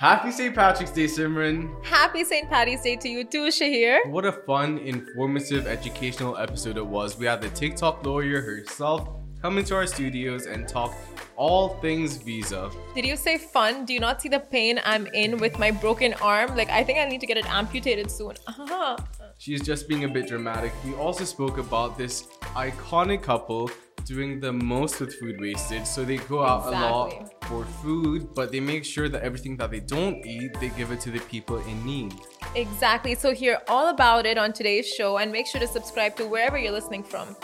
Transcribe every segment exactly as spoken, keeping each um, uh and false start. Happy Saint Patrick's Day, Simran. Happy Saint Patty's Day to you too, Shahir. What a fun, informative, educational episode it was. We had the TikTok lawyer herself come into our studios and talk all things visa. Did you say fun? Do you not see the pain I'm in with my broken arm? Like, I think I need to get it amputated soon. Uh-huh. She's just being a bit dramatic. We also spoke about this iconic couple doing the most with food wastage. So they go out exactly. a lot for food, but they make sure that everything that they don't eat, they give it to the people in need. Exactly. So hear all about it on today's show and make sure to subscribe to wherever you're listening from.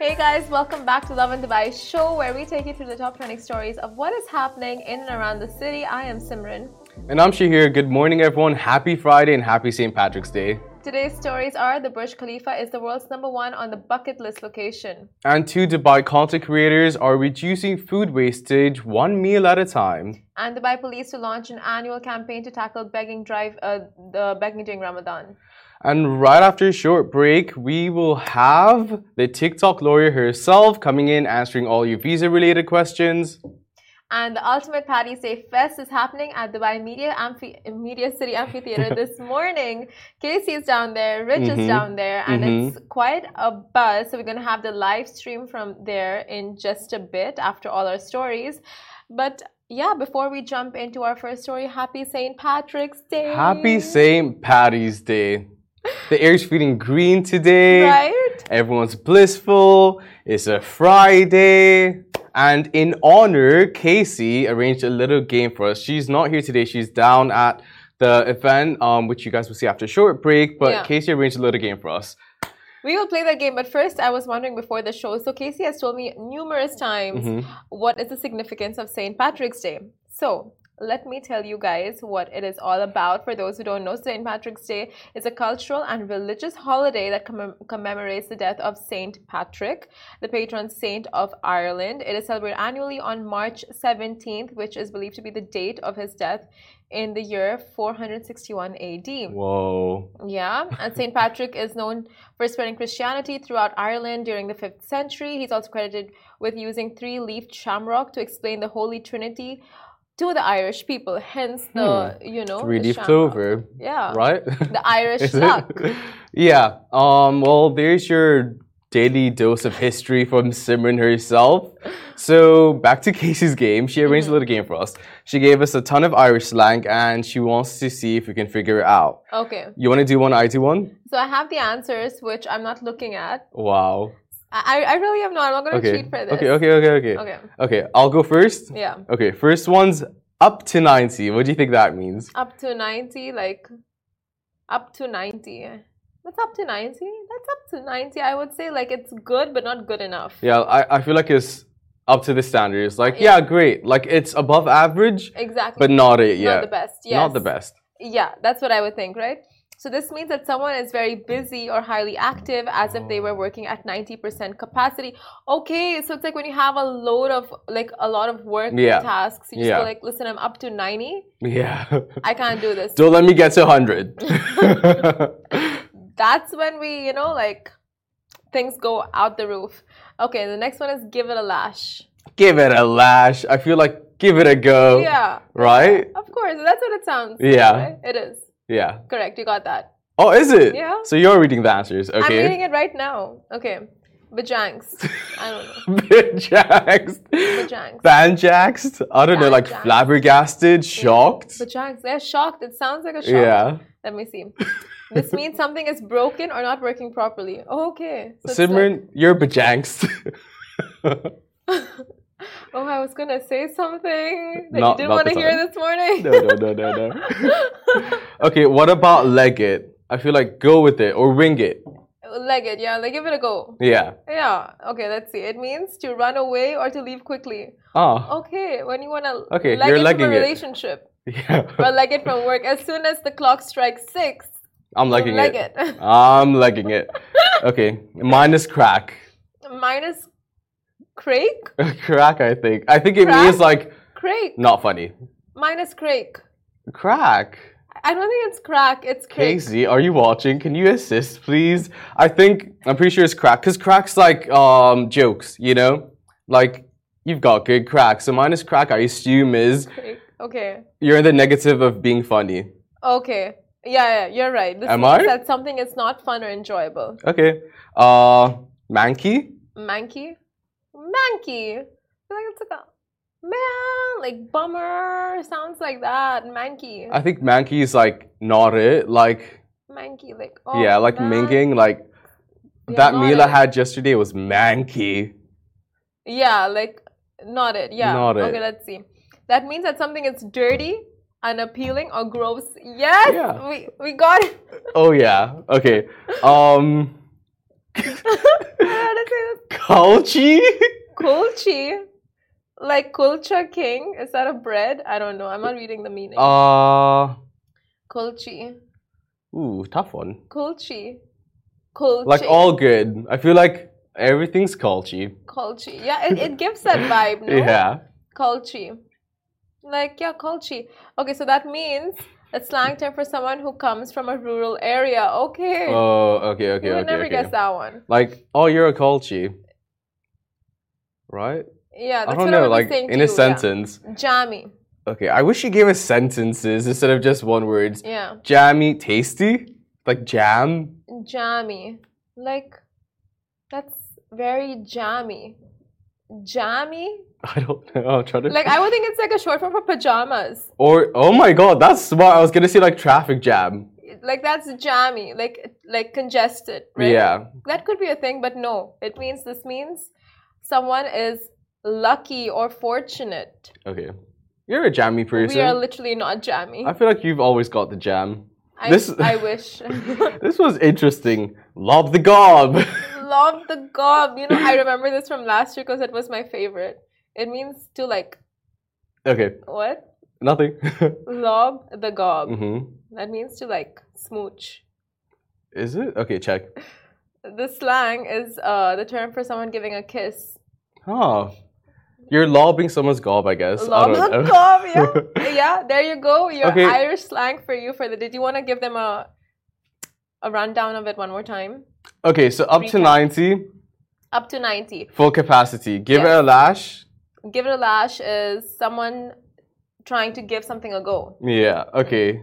Hey guys, welcome back to Lovin Dubai Show, where we take you through the top trending stories of what is happening in and around the city. I am Simran. And I'm Shahir. Good morning, everyone. Happy Friday and happy Saint Patrick's Day. Today's stories are the Burj Khalifa is the world's number one on the bucket list location. And two Dubai content creators are reducing food wastage one meal at a time. And Dubai Police to launch an annual campaign to tackle begging drive, uh, the begging during Ramadan. And right after a short break, we will have the TikTok lawyer herself coming in, answering all your visa-related questions. And the Ultimate Patty's Day Fest is happening at Dubai Media, Amphi- Media City Amphitheatre this morning. Casey's down there, Rich mm-hmm. is down there, and mm-hmm. it's quite a buzz. So we're going to have the live stream from there in just a bit after all our stories. But yeah, before we jump into our first story, happy Saint Patrick's Day. Happy Saint Patty's Day. The air's feeling green today. Right? Everyone's blissful. It's a Friday. And in honor, Casey arranged a little game for us. She's not here today. She's down at the event, um, which you guys will see after a short break. But yeah. Casey arranged a little game for us. We will play that game. But first, I was wondering before the show. So Casey has told me numerous times mm-hmm. what is the significance of Saint Patrick's Day. So let me tell you guys what it is all about. For those who don't know, Saint Patrick's Day is a cultural and religious holiday that comm- commemorates the death of Saint Patrick, the patron saint of Ireland. It is celebrated annually on March seventeenth, which is believed to be the date of his death in the year four sixty-one A D. Whoa. Yeah. And Saint Patrick is known for spreading Christianity throughout Ireland during the fifth century. He's also credited with using three-leafed shamrock to explain the Holy Trinity to the Irish people, hence the, hmm. you know, three-leaf clover. Yeah. Right? The Irish luck. Yeah. Um, well, there's your daily dose of history from Simran herself. So, back to Casey's game. She arranged mm-hmm. a little game for us. She gave us a ton of Irish slang, and she wants to see if we can figure it out. Okay. You want to do one, I do one? So, I have the answers, which I'm not looking at. Wow. I, I really am not. I'm not going to okay. cheat for this. Okay, okay, okay, okay. Okay. Okay, I'll go first. Yeah. Okay, first one's up to ninety. What do you think that means? Up to ninety, like, up to ninety. What's up to ninety? That's up to ninety. I would say, like, it's good, but not good enough. Yeah, I, I feel like it's up to the standard. It's like, yeah. yeah, great. Like, it's above average. Exactly. But not it yet. Not the best, yes. Not the best. Yeah, that's what I would think, right? So this means that someone is very busy or highly active as if they were working at ninety percent capacity. Okay, so it's like when you have a load of, like, a lot of work yeah. tasks, you just yeah. go like, listen, I'm up to ninety. Yeah. I can't do this. Don't let me get to one hundred. That's when we, you know, like, things go out the roof. Okay, the next one is give it a lash. Give it a lash. I feel like give it a go. Yeah. Right? Yeah, of course. That's what it sounds like. Yeah. Right? It is. Yeah. Correct, you got that. Oh, is it? Yeah. So you're reading the answers, okay. I'm reading it right now. Okay. Bajanxed. I don't know. Bajanxed. Bajanxed. Banjaxed. I don't Banjaxed. know, like flabbergasted, shocked. Yeah. Bajanxed. Yeah, shocked. It sounds like a shock. Yeah. Let me see. This means something is broken or not working properly. Oh, okay. So Simran, like... you're bajanxed. Oh, I was going to say something that not, you didn't want to hear this morning. No, no, no, no, no. Okay, what about leg it? I feel like go with it or wing it. Leg it, yeah. Like give it a go. Yeah. Yeah. Okay, let's see. It means to run away or to leave quickly. Oh. Okay, when you want to okay, leg you're it from a relationship. It. Yeah. Or leg it from work. As soon as the clock strikes six, I'm legging leg it. it. I'm legging it. Okay, mine is crack. Mine is Crake? Crack, I think. I think it crack? means like... Crake. Not funny. Minus crake. Crack. I don't think it's crack, it's cake. Casey, are you watching? Can you assist, please? I think, I'm pretty sure it's crack, because crack's like um, jokes, you know? Like, you've got good crack. So mine is crack, I assume is... Cake. Okay. You're in the negative of being funny. Okay. Yeah, yeah, you're right. This Am means I? That something is not fun or enjoyable. Okay. Uh, manky? Manky? Manky. I feel like it's like a... Man, like bummer, sounds like that. Manky. I think manky is like not it. Like manky, like oh yeah, like man. Minging. Like yeah, that meal it. I had yesterday was manky. Yeah, like not it. Yeah. Not okay, it. Okay, let's see. That means that something is dirty, unappealing, or gross. Yes, yeah. we we got it. Oh yeah. Okay. Um. Kulchi. Kulchi. Like kulcha king, is that a bread? I don't know. I'm not reading the meaning. Uh kulchi. Ooh, tough one. Kulchi. Kulchi. Like all good. I feel like everything's kulchi. Kulchi. Yeah, it, it gives that vibe, no? Yeah. Kulchi. Like yeah, kulchi. Okay, so that means a slang term for someone who comes from a rural area. Okay. Oh, okay, okay, you okay. You never okay. guess that one. Like, oh, you're a kulchi. Right? Yeah, that's I don't what know, I like in a you, sentence. Yeah. Jammy. Okay, I wish you gave us sentences instead of just one words. Yeah. Jammy, tasty, like jam. Jammy, like that's very jammy. Jammy. I don't know. I'll try to. Like I would think it's like a short form for pajamas. Or oh my god, that's smart. I was gonna say like traffic jam. Like that's jammy, like like congested, right? Yeah. That could be a thing, but no, it means this means someone is. Lucky or fortunate. Okay. You're a jammy person. We are literally not jammy. I feel like you've always got the jam. I, this, I wish. This was interesting. Lob the gob. Lob the gob. You know, I remember this from last year because it was my favorite. It means to like... Okay. What? Nothing. Lob the gob. Mm-hmm. That means to like smooch. Is it? Okay, check. The slang is uh, the term for someone giving a kiss. Oh. You're lobbing someone's gob, I guess. Lob the gob, yeah. Yeah, there you go. Your okay. Irish slang for you for the. Did you want to give them a a rundown of it one more time? Okay, so up Recap. To ninety. Up to ninety. Full capacity. Give yes. it a lash. Give it a lash is someone trying to give something a go. Yeah. Okay.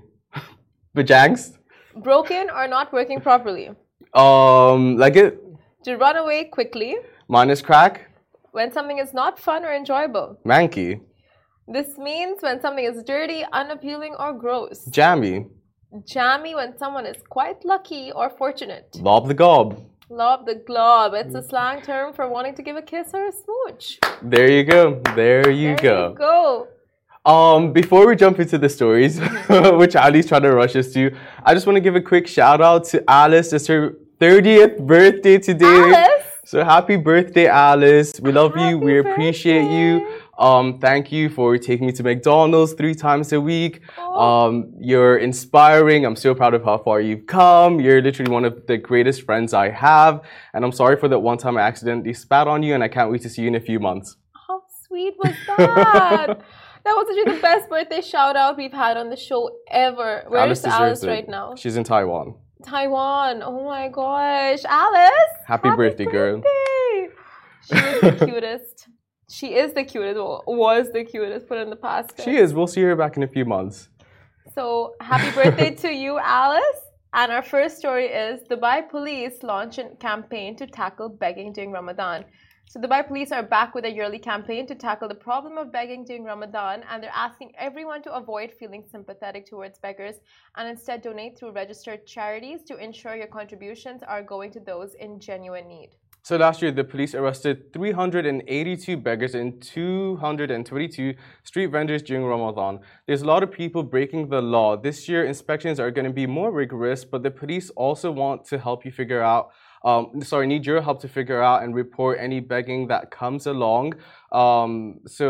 Bajangs. Broken or not working properly. Um, like it. To run away quickly. Minus crack. When something is not fun or enjoyable. Manky. This means when something is dirty, unappealing, or gross. Jammy. Jammy when someone is quite lucky or fortunate. Lob the gob. Lob the glob. It's a slang term for wanting to give a kiss or a smooch. There you go. There you there go. There you go. Um, before we jump into the stories, which Ali's trying to rush us to, I just want to give a quick shout out to Alice. It's her thirtieth birthday today. Alice? So happy birthday, Alice. We love happy you. We birthday. Appreciate you. Um, thank you for taking me to McDonald's three times a week. Oh. Um, you're inspiring. I'm so proud of how far you've come. You're literally one of the greatest friends I have. And I'm sorry for that one time I accidentally spat on you, and I can't wait to see you in a few months. How sweet was that? That was actually the best birthday shout out we've had on the show ever. Where Alice is Alice it. Right now? She's in Taiwan. Taiwan. Oh my gosh. Alice! Happy, happy birthday, birthday, girl. She is the cutest. She is the cutest. Was the cutest. Put in the past. She is. We'll see her back in a few months. So, happy birthday to you, Alice. And our first story is Dubai Police launch a campaign to tackle begging during Ramadan. So, Dubai Police are back with a yearly campaign to tackle the problem of begging during Ramadan, and they're asking everyone to avoid feeling sympathetic towards beggars and instead donate through registered charities to ensure your contributions are going to those in genuine need. So last year, the police arrested three hundred eighty-two beggars and two hundred twenty-two street vendors during Ramadan. There's a lot of people breaking the law. This year, inspections are going to be more rigorous, but the police also want to help you figure out Um, sorry, need your help to figure out and report any begging that comes along. Um, so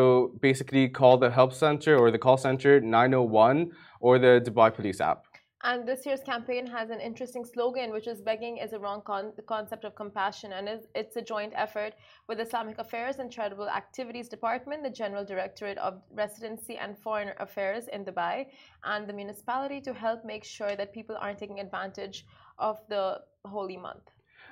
basically call the help center or the call center nine oh one or the Dubai Police app. And this year's campaign has an interesting slogan, which is begging is a wrong con the concept of compassion. And it's a joint effort with Islamic Affairs and Charitable Activities Department, the General Directorate of Residency and Foreign Affairs in Dubai, and the municipality to help make sure that people aren't taking advantage of the holy month.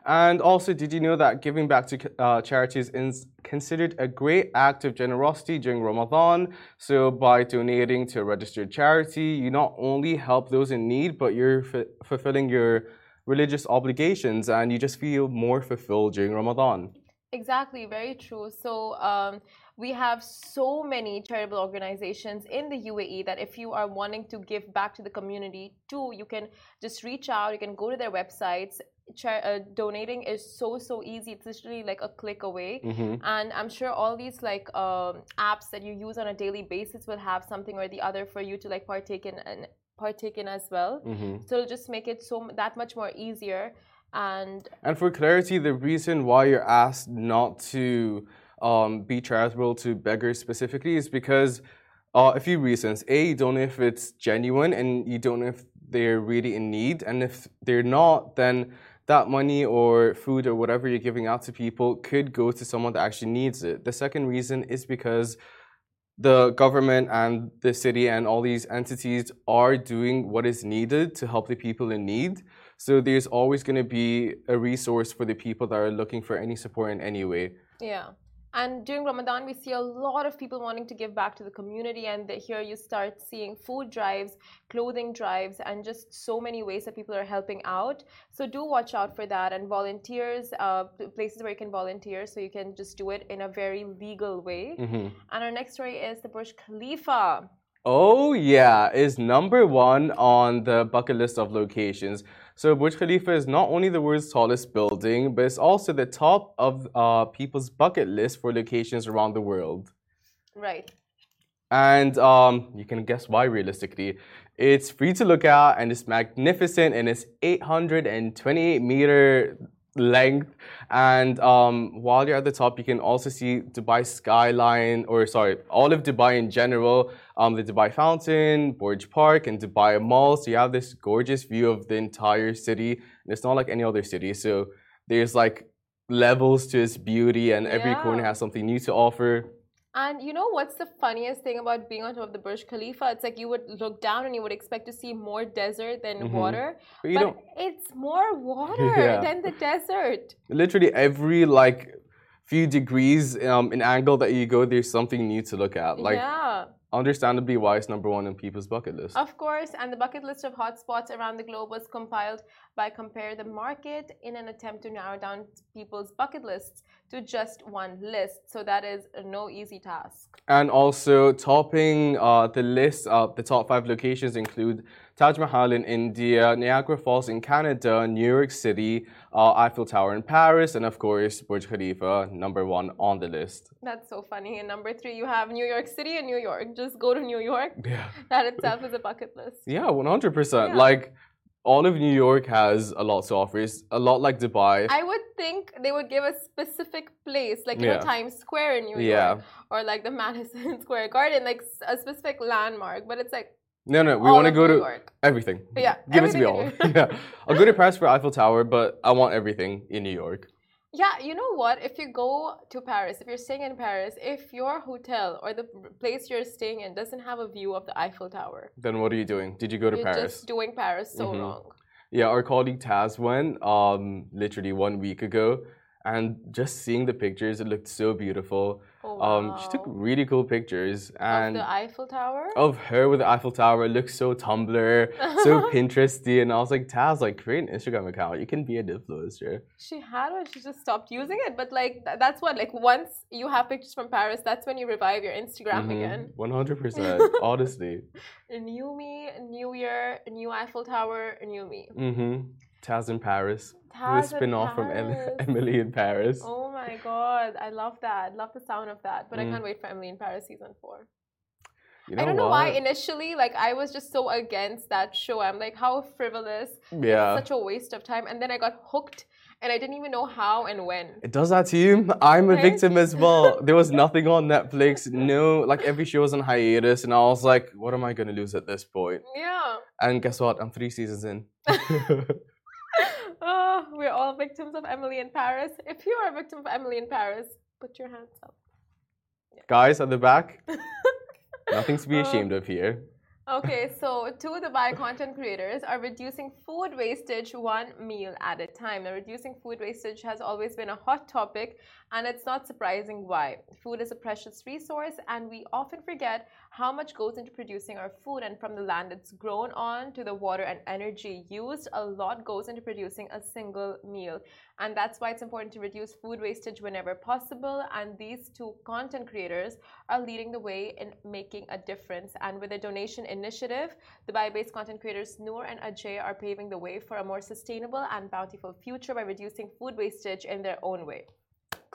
And also, did you know that giving back to uh, charities is considered a great act of generosity during Ramadan? So by donating to a registered charity, you not only help those in need, but you're f fulfilling your religious obligations, and you just feel more fulfilled during Ramadan. Exactly, very true. So um, we have so many charitable organizations in the U A E that if you are wanting to give back to the community too, you can just reach out, you can go to their websites. Uh, donating is so so easy. It's literally like a click away, mm-hmm. and I'm sure all these like um, apps that you use on a daily basis will have something or the other for you to like partake in and partake in as well. Mm-hmm. So it'll just make it so that much more easier. And and for clarity, the reason why you're asked not to um, be charitable to beggars specifically is because uh, a few reasons. A, you don't know if it's genuine, and you don't know if they're really in need, and if they're not, then that money or food or whatever you're giving out to people could go to someone that actually needs it. The second reason is because the government and the city and all these entities are doing what is needed to help the people in need. So there's always going to be a resource for the people that are looking for any support in any way. Yeah. And during Ramadan, we see a lot of people wanting to give back to the community. And here you start seeing food drives, clothing drives, and just so many ways that people are helping out. So do watch out for that. And volunteers, uh, places where you can volunteer, so you can just do it in a very legal way. Mm-hmm. And our next story is the Burj Khalifa. Oh, yeah, is number one on the bucket list of locations. So Burj Khalifa is not only the world's tallest building, but it's also the top of uh, people's bucket list for locations around the world. Right. And um, you can guess why, realistically. It's free to look at, and it's magnificent in its eight hundred twenty-eight meter length. And um, while you're at the top, you can also see Dubai skyline, or sorry, all of Dubai in general, um, the Dubai Fountain, Burj Park, and Dubai Mall. So you have this gorgeous view of the entire city, and it's not like any other city. So there's like levels to its beauty, and every yeah. corner has something new to offer. And you know what's the funniest thing about being on top of the Burj Khalifa? It's like you would look down and you would expect to see more desert than mm-hmm. water. But, but it's more water yeah. than the desert. Literally every like few degrees um, in angle that you go, there's something new to look at. Like, yeah. understandably why it's number one on people's bucket list. Of course, and the bucket list of hotspots around the globe was compiled by Compare the Market in an attempt to narrow down people's bucket lists to just one list. So that is no easy task. And also, topping uh, the list, uh, the top five locations include Taj Mahal in India, Niagara Falls in Canada, New York City, uh, Eiffel Tower in Paris, and of course, Burj Khalifa, number one on the list. That's so funny. And number three, you have New York City and New York. Just go to New York. Yeah. That itself is a bucket list. Yeah, one hundred percent. Yeah. Like, all of New York has a lot to offer. It's a lot like Dubai. I would think they would give a specific place, like you yeah. know, Times Square in New yeah. York, or like the Madison Square Garden, like a specific landmark. But it's like no, no, we want to go to everything. Yeah, give everything it to me all. Yeah, I'll go to Paris for Eiffel Tower, but I want everything in New York. Yeah, you know what? If you go to Paris, if you're staying in Paris, if your hotel or the place you're staying in doesn't have a view of the Eiffel Tower, then what are you doing? Did you go to you're Paris? You're just doing Paris so mm-hmm. wrong. Yeah, our colleague Taz went um, literally one week ago, and just seeing the pictures, it looked so beautiful. Oh, wow. um, she took really cool pictures. And of the Eiffel Tower? Of her with the Eiffel Tower. It looks so Tumblr, so Pinteresty. And I was like, Taz, like, create an Instagram account. You can be an influencer. She had one. She just stopped using it. But, like, that's what, like, once you have pictures from Paris, that's when you revive your Instagram mm-hmm. again. one hundred percent. Honestly. New me, new year, new Eiffel Tower, new me. Mm-hmm. Taz in Paris. Taz the spin-off from Emily in Paris. Oh my god, I love that. Love the sound of that. But mm. I can't wait for Emily in Paris season four. You know I don't know what? why initially, like, I was just so against that show. I'm like, how frivolous. Yeah. It's such a waste of time. And then I got hooked. And I didn't even know how and when. It does that to you. I'm a victim as well. There was nothing on Netflix. No, like every show was on hiatus. And I was like, what am I going to lose at this point? Yeah. And guess what? I'm three seasons in. Oh, we're all victims of Emily in Paris. If you are a victim of Emily in Paris, put your hands up. Yeah. Guys at the back, nothing to be ashamed of here. Okay, so two Dubai content creators are reducing food wastage one meal at a time. Now, reducing food wastage has always been a hot topic, and it's not surprising why. Food is a precious resource, and we often forget how much goes into producing our food. And from the land it's grown on to the water and energy used, a lot goes into producing a single meal. And that's why it's important to reduce food wastage whenever possible. And these two content creators are leading the way in making a difference. And with their donation initiative, Dubai-based content creators Noor and Ajay are paving the way for a more sustainable and bountiful future by reducing food wastage in their own way.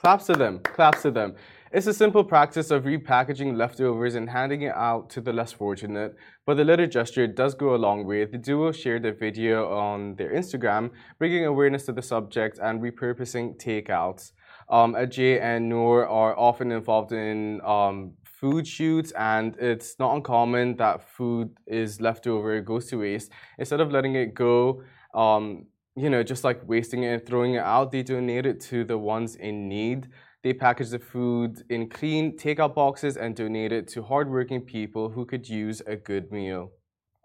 Claps to them, claps to them. It's a simple practice of repackaging leftovers and handing it out to the less fortunate, but the little gesture does go a long way. The duo shared a video on their Instagram, bringing awareness to the subject and repurposing takeouts. Um, Ajay and Noor are often involved in um, food shoots, and it's not uncommon that food is leftover, goes to waste. Instead of letting it go, um, you know, just like wasting it and throwing it out, they donate it to the ones in need. They package the food in clean takeout boxes and donate it to hardworking people who could use a good meal.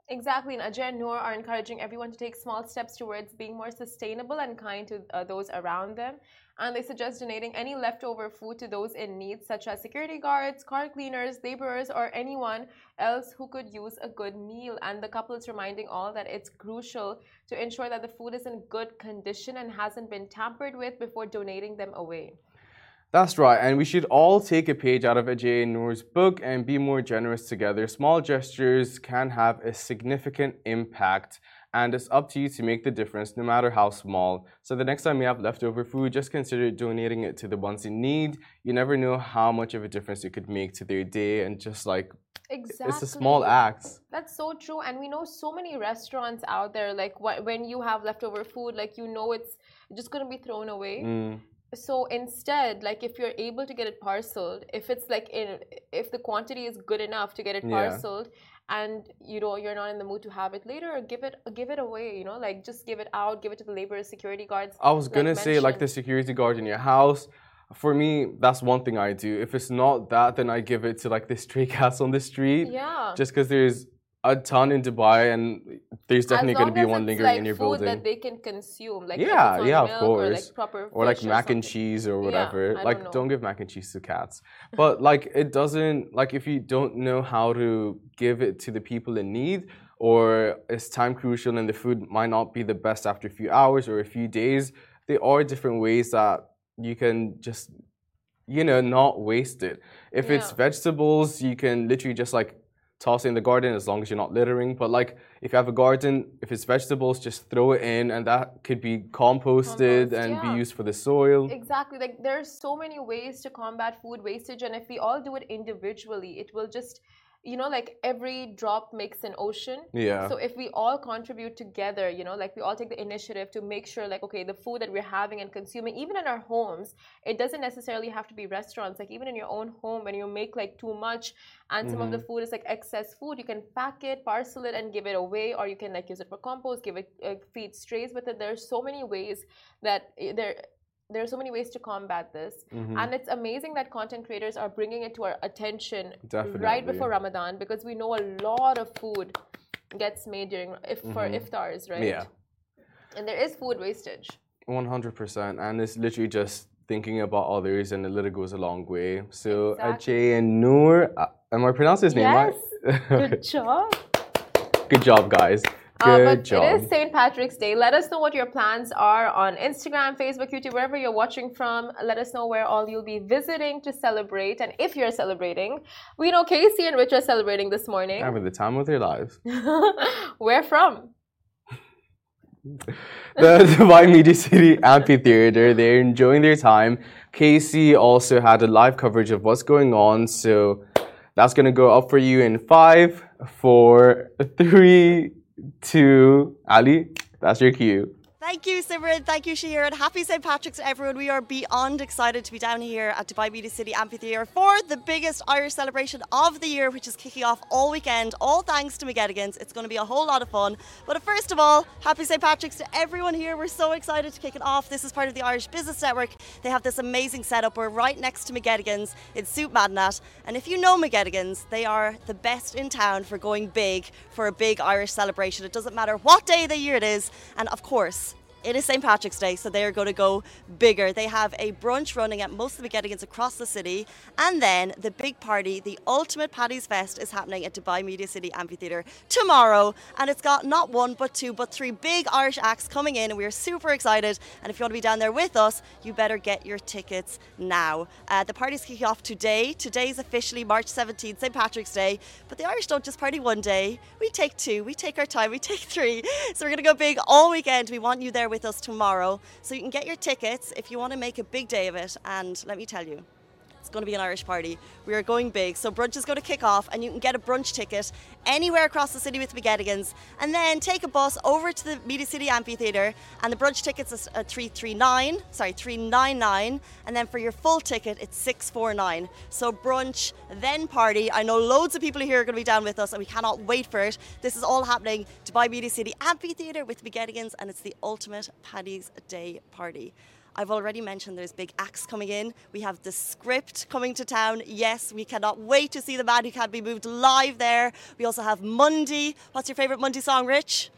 Exactly, and Ajay and Noor are encouraging everyone to take small steps towards being more sustainable and kind to uh, those around them. And they suggest donating any leftover food to those in need, such as security guards, car cleaners, laborers, or anyone else who could use a good meal. And the couple is reminding all that it's crucial to ensure that the food is in good condition and hasn't been tampered with before donating them away. That's right, and we should all take a page out of Ajay and Noor's book and be more generous together. Small gestures can have a significant impact, and it's up to you to make the difference, no matter how small. So the next time you have leftover food, just consider donating it to the ones in need. You never know how much of a difference it could make to their day, and just like... Exactly. It's a small act. That's so true. And we know so many restaurants out there, like when you have leftover food, like you know it's just going to be thrown away. Mm. So instead, like if you're able to get it parceled, if it's like in, if the quantity is good enough to get it parceled, yeah. and you know you're not in the mood to have it later, or give it give it away. You know, like just give it out, give it to the laborers, security guards. I was gonna like say mentioned. like the security guard in your house. For me, that's one thing I do. If it's not that, then I give it to like the stray cats on the street. Yeah. Just because there's a ton in Dubai, and there's definitely going to be one lingering like in your food building. That they can consume, like yeah, yeah, of course, or like, proper or like or mac something. and cheese or whatever. Yeah, like, don't, don't give mac and cheese to cats. But like, it doesn't like if you don't know how to give it to the people in need, or it's time crucial and the food might not be the best after a few hours or a few days. There are different ways that you can just, you know, not waste it. If yeah. it's vegetables, you can literally just like. Toss it in the garden as long as you're not littering. But like if you have a garden, if it's vegetables, just throw it in, and that could be composted Compost, and yeah. be used for the soil. Exactly. Like there are so many ways to combat food wastage, and if we all do it individually, it will just, you know, like every drop makes an ocean. Yeah. So if we all contribute together, you know, like we all take the initiative to make sure like, okay, the food that we're having and consuming, even in our homes, it doesn't necessarily have to be restaurants. Like even in your own home, when you make like too much and some mm-hmm. of the food is like excess food, you can pack it, parcel it and give it away, or you can like use it for compost, give it, uh, feed strays with it. There are so many ways that there There are so many ways to combat this. Mm-hmm. And it's amazing that content creators are bringing it to our attention Definitely. right before Ramadan, because we know a lot of food gets made during if, mm-hmm. for iftars, right? Yeah. And there is food wastage. one hundred percent. And it's literally just thinking about others, and it literally goes a long way. So exactly. Ajay and Noor, uh, am I pronouncing his yes. name right? Good job. Good job, guys. Uh, but job. It is Saint Patrick's Day. Let us know what your plans are on Instagram, Facebook, YouTube, wherever you're watching from. Let us know where all you'll be visiting to celebrate, and if you're celebrating. We know Casey and Rich are celebrating this morning. Having the time of their lives. Where from? The Dubai Media City Amphitheatre. They're enjoying their time. Casey also had a live coverage of what's going on, so... That's going to go up for you in five, four, three, two. Ali, that's your cue. Thank you, Simran. Thank you, Shahir. And happy Saint Patrick's to everyone. We are beyond excited to be down here at Dubai Media City Amphitheatre for the biggest Irish celebration of the year, which is kicking off all weekend, all thanks to McGettigan's. It's going to be a whole lot of fun. But first of all, happy Saint Patrick's to everyone here. We're so excited to kick it off. This is part of the Irish Business Network. They have this amazing setup. We're right next to McGettigan's in Souq Madinat. And if you know McGettigan's, they are the best in town for going big, for a big Irish celebration. It doesn't matter what day of the year it is. And of course, it is Saint Patrick's Day, so they are going to go bigger. They have a brunch running at most of the McGettigan's across the city. And then the big party, the ultimate Paddy's Fest, is happening at Dubai Media City Amphitheatre tomorrow. And it's got not one, but two, but three big Irish acts coming in. And we are super excited. And if you want to be down there with us, you better get your tickets now. Uh, the party's kicking off today. Today's officially March seventeenth, Saint Patrick's Day. But the Irish don't just party one day. We take two. We take our time. We take three. So we're going to go big all weekend. We want you there with us tomorrow, so you can get your tickets if you want to make a big day of it. And let me tell you, it's going to be an Irish party. We are going big, so brunch is going to kick off, and you can get a brunch ticket anywhere across the city with McGettigan's, and then take a bus over to the Media City Amphitheatre. And the brunch tickets is three three nine sorry three ninety-nine, and then for your full ticket it's six forty-nine. So brunch, then party. I know loads of people here are going to be down with us, and we cannot wait for it. This is all happening Dubai Media City Amphitheatre with McGettigan's, and it's the ultimate Paddy's Day party. I've already mentioned there's big acts coming in. We have The Script coming to town. Yes, we cannot wait to see the man who can't be moved live there. We also have Mundy. What's your favourite Mundy song, Rich?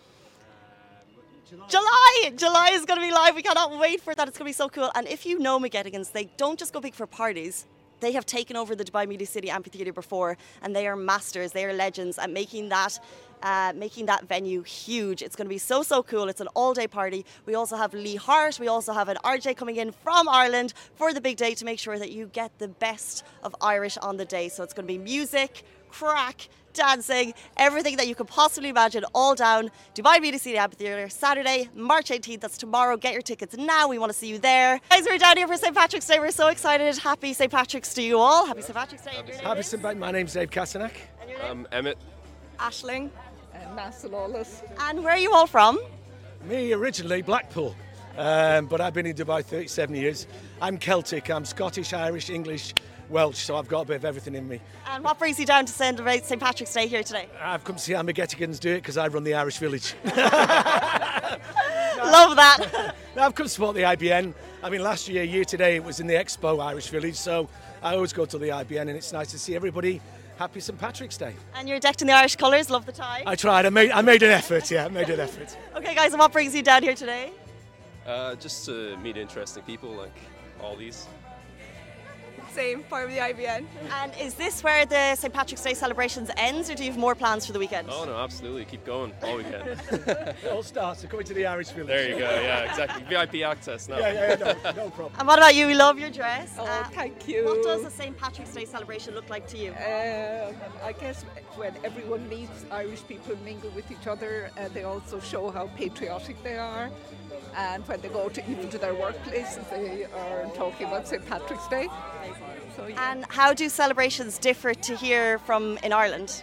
July. July! July is going to be live. We cannot wait for that. It's going to be so cool. And if you know McGettigan's, they don't just go big for parties. They have taken over the Dubai Media City Amphitheatre before, and they are masters, they are legends at making that uh, making that venue huge. It's going to be so, so cool. It's an all-day party. We also have Lee Hart. We also have an R J coming in from Ireland for the big day to make sure that you get the best of Irish on the day. So it's going to be music, crack, dancing, everything that you could possibly imagine, all down Dubai Media City Amphitheatre, Saturday, March eighteenth. That's tomorrow. Get your tickets now. We want to see you there. Guys, we're down here for Saint Patrick's Day. We're so excited. Happy Saint Patrick's to you all. Happy Saint Patrick's Day. Happy, Saint Patrick's Day. My name's Dave Kasanak. And your name? Um, Emmett. Aisling. Uh, Nasalolas. And where are you all from? Me, originally Blackpool. Um, but I've been in Dubai thirty-seven years. I'm Celtic. I'm Scottish, Irish, English, Welsh, so I've got a bit of everything in me. And what brings you down to celebrate Saint Patrick's Day here today? I've come to see how McGettigan's do it because I run the Irish Village. Love that. Now, I've come to support the I B N. I mean, last year, year today, it was in the Expo Irish Village, so I always go to the I B N, and it's nice to see everybody. Happy Saint Patrick's Day. And you're decked in the Irish colours. Love the tie. I tried. I made, I made an effort, yeah, I made an effort. Okay, guys, and what brings you down here today? Uh, just to meet interesting people like all these. Same, part of the I B N. And is this where the Saint Patrick's Day celebrations ends, or do you have more plans for the weekend? Oh no, absolutely. Keep going all weekend. It all starts according to the Irish Village. There you go, yeah, exactly. V I P access now. Yeah, yeah, no, no problem. And what about you? We love your dress. Oh, uh, thank you. What does the Saint Patrick's Day celebration look like to you? Uh, I guess when everyone meets, Irish people mingle with each other, and uh, they also show how patriotic they are. And when they go to even to their workplaces, they are talking about Saint Patrick's Day. So, yeah. And how do celebrations differ to here from in Ireland?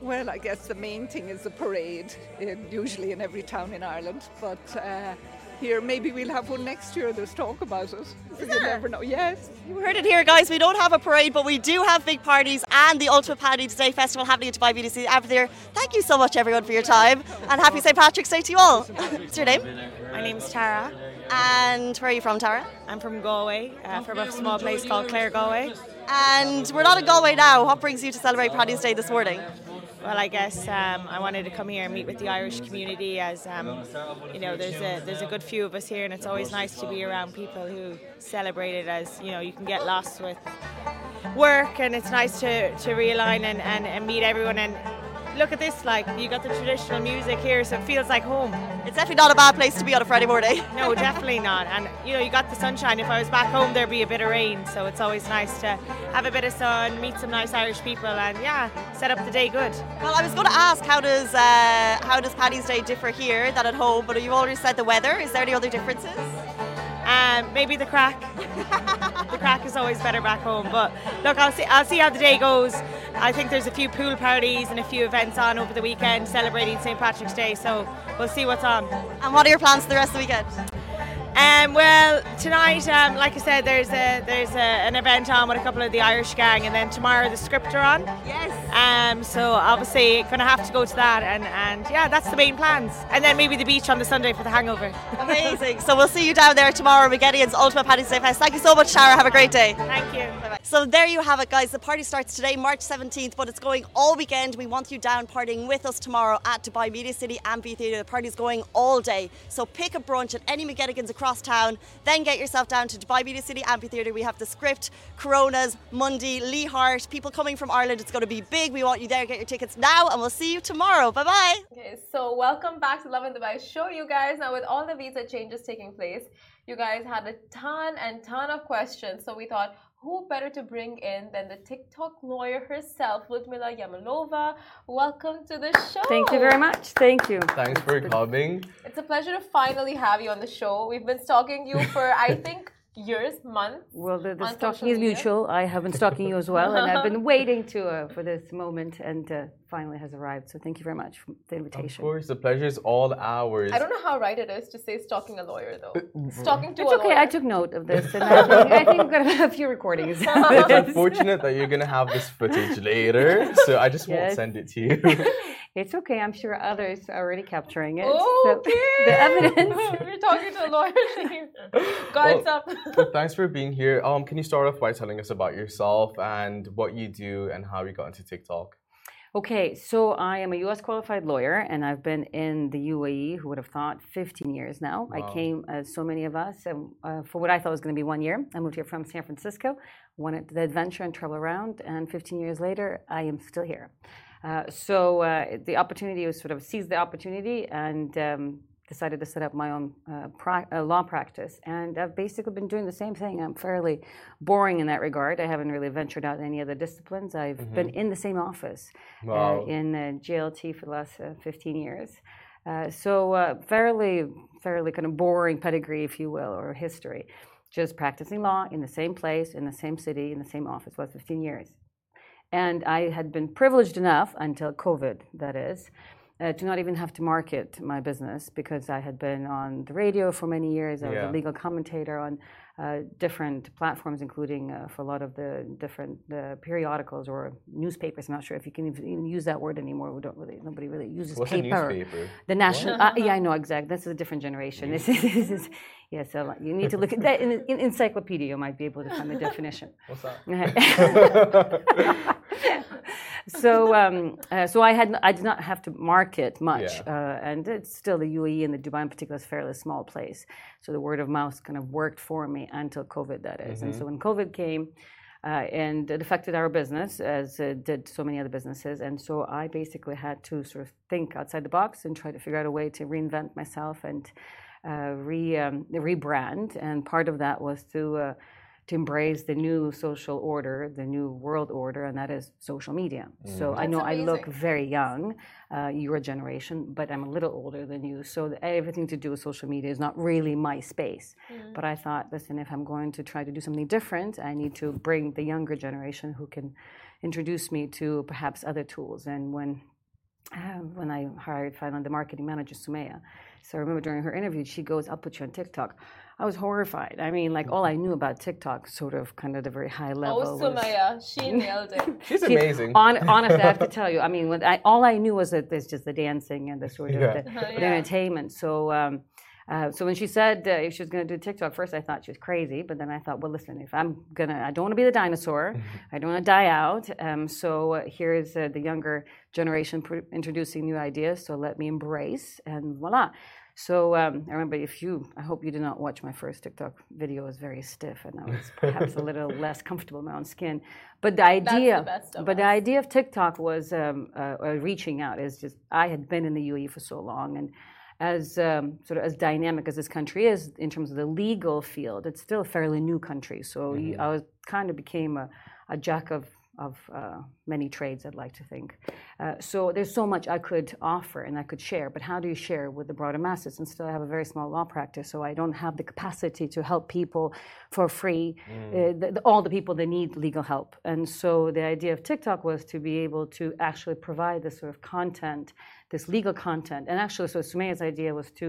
Well, I guess the main thing is the parade, in, usually in every town in Ireland. But uh, here, maybe we'll have one next year. There's talk about it. So you never know. Yes. You heard it here, guys. We don't have a parade, but we do have big parties and the Ultimate Paddy's Day Festival happening at Dubai Media City Amphitheatre. Thank you so much, everyone, for your time. And happy Saint Patrick's Day to you all. What's your name? My name's Tara. And where are you from, Tara? I'm from Galway, uh, from a small place called Clare, Galway. And we're not in Galway now. What brings you to celebrate Paddy's Day this morning? Well, I guess um, I wanted to come here and meet with the Irish community, as um, you know, there's a there's a good few of us here, and it's always nice to be around people who celebrate it. As you know, you can get lost with work, and it's nice to, to realign and, and, and meet everyone. And look at this, like, you got the traditional music here, so it feels like home. It's definitely not a bad place to be on a Friday morning. No, definitely not. And you know, you got the sunshine. If I was back home, there'd be a bit of rain, so it's always nice to have a bit of sun, meet some nice Irish people, and yeah, set up the day good. Well, I was going to ask, how does uh, how does Paddy's Day differ here than at home? But you already said the weather. Is there any other differences? Um, maybe the crack. The crack is always better back home. But look, I'll see. I'll see how the day goes. I think there's a few pool parties and a few events on over the weekend celebrating Saint Patrick's Day. So we'll see what's on. And what are your plans for the rest of the weekend? Um, well, tonight, um, like I said, there's a there's a, an event on with a couple of the Irish gang, and then tomorrow The Script are on. Yes. Um, so obviously going to have to go to that, and, and yeah, that's the main plans. And then maybe the beach on the Sunday for the hangover. Amazing. So we'll see you down there tomorrow at McGettigan's Ultimate Paddy's Day Fest. Thank you so much, Sarah. Have a great day. Thank you. Bye-bye. So there you have it, guys. The party starts today, March seventeenth, but it's going all weekend. We want you down partying with us tomorrow at Dubai Media City Amphitheatre. The party's going all day. So pick a brunch at any McGettigan's across Cross town, then get yourself down to Dubai Media City Amphitheatre. We have The Script, Coronas, Mundy, Lee Hart, people coming from Ireland. It's going to be big. We want you there. Get your tickets now, and we'll see you tomorrow. Bye bye. Okay, so welcome back to Lovin Dubai Show, you guys. Now, with all the visa changes taking place, you guys had a ton and ton of questions. So we thought, who better to bring in than the TikTok lawyer herself, Ludmila Yamalova. Welcome to the show. Thank you very much. Thank you. Thanks for coming. It's a pleasure to finally have you on the show. We've been stalking you for, I think, years, months. Well, the, the stalking is mutual. I have been stalking you as well, and I've been waiting to uh, for this moment, and uh, finally has arrived. So thank you very much for the invitation. Of course, the pleasure is all ours. I don't know how right it is to say stalking a lawyer, though. Stalking to it's a okay. lawyer. I took note of this, and I think, I think we're going to have a few recordings. It's unfortunate that you're going to have this footage later, so I just yes. won't send it to you. It's okay. I'm sure others are already capturing it. Okay. The, the evidence. We're talking to a lawyer. Guards well, up. Well, thanks for being here. Um, can you start off by telling us about yourself and what you do and how you got into TikTok? Okay. So I am a U S qualified lawyer, and I've been in the U A E, who would have thought, fifteen years now. Wow. I came, as so many of us, and, uh, for what I thought was going to be one year. I moved here from San Francisco, wanted the adventure and travel around, and fifteen years later, I am still here. Uh, so uh, the opportunity was sort of seized the opportunity and um, decided to set up my own uh, pra- uh, law practice. And I've basically been doing the same thing. I'm fairly boring in that regard. I haven't really ventured out in any other disciplines. I've mm-hmm. been in the same office wow. uh, in uh, J L T for the last uh, fifteen years. Uh, so uh, fairly, fairly kind of boring pedigree, if you will, or history. Just practicing law in the same place, in the same city, in the same office for the last fifteen years. And I had been privileged enough, until COVID, that is, uh, to not even have to market my business because I had been on the radio for many years. I was yeah. a legal commentator on uh, different platforms, including uh, for a lot of the different uh, periodicals or newspapers. I'm not sure if you can even use that word anymore. We don't really, nobody really uses What's paper. What's a newspaper? The national. Uh, yeah, I know exactly. This is a different generation. This is, this is Yes, yeah, so you need to look at that. In an encyclopedia, you might be able to find the definition. What's that? so, um, uh, so I had, I did not have to market much, yeah. uh, and it's still the U A E and the Dubai in particular is a fairly small place. So the word of mouth kind of worked for me until COVID, that is. Mm-hmm. And so when COVID came, uh, and it affected our business as it did so many other businesses, and so I basically had to sort of think outside the box and try to figure out a way to reinvent myself and. Uh, re um, rebrand, and part of that was to uh, to embrace the new social order, the new world order, and that is social media. Mm. So That's I know amazing. I look very young, uh, your generation, but I'm a little older than you. So everything to do with social media is not really my space. Mm. But I thought, listen, if I'm going to try to do something different, I need to bring the younger generation who can introduce me to perhaps other tools. And when uh, when I hired finally the marketing manager Sumaya. So I remember during her interview, she goes, I'll put you on TikTok. I was horrified. I mean, like, all I knew about TikTok, sort of, kind of the very high level. Oh, Sumaya, was... she nailed it. She's amazing. On, honestly, I have to tell you, I mean, when I, all I knew was that there's just the dancing and the sort of yeah. the, uh, yeah. the entertainment. So, um, uh, so when she said uh, if she was going to do TikTok, first I thought she was crazy. But then I thought, well, listen, if I'm going to, I don't want to be the dinosaur. I don't want to die out. Um, so uh, here's uh, the younger generation pr- introducing new ideas, so let me embrace, and voila. So um, I remember if you, I hope you did not watch my first TikTok video. It was very stiff, and I was perhaps a little less comfortable in my own skin. But the idea, the best of but us. the idea of TikTok was um, uh, uh, reaching out. Is just I had been in the U A E for so long, and as um, sort of as dynamic as this country is in terms of the legal field, it's still a fairly new country. So mm-hmm. I was kind of became a, a jack of of uh, many trades, I'd like to think. Uh, so there's so much I could offer and I could share, but how do you share with the broader masses? And still I have a very small law practice, so I don't have the capacity to help people for free, mm. uh, the, the, all the people that need legal help. And so the idea of TikTok was to be able to actually provide this sort of content, this legal content. And actually, so Sumaya's idea was to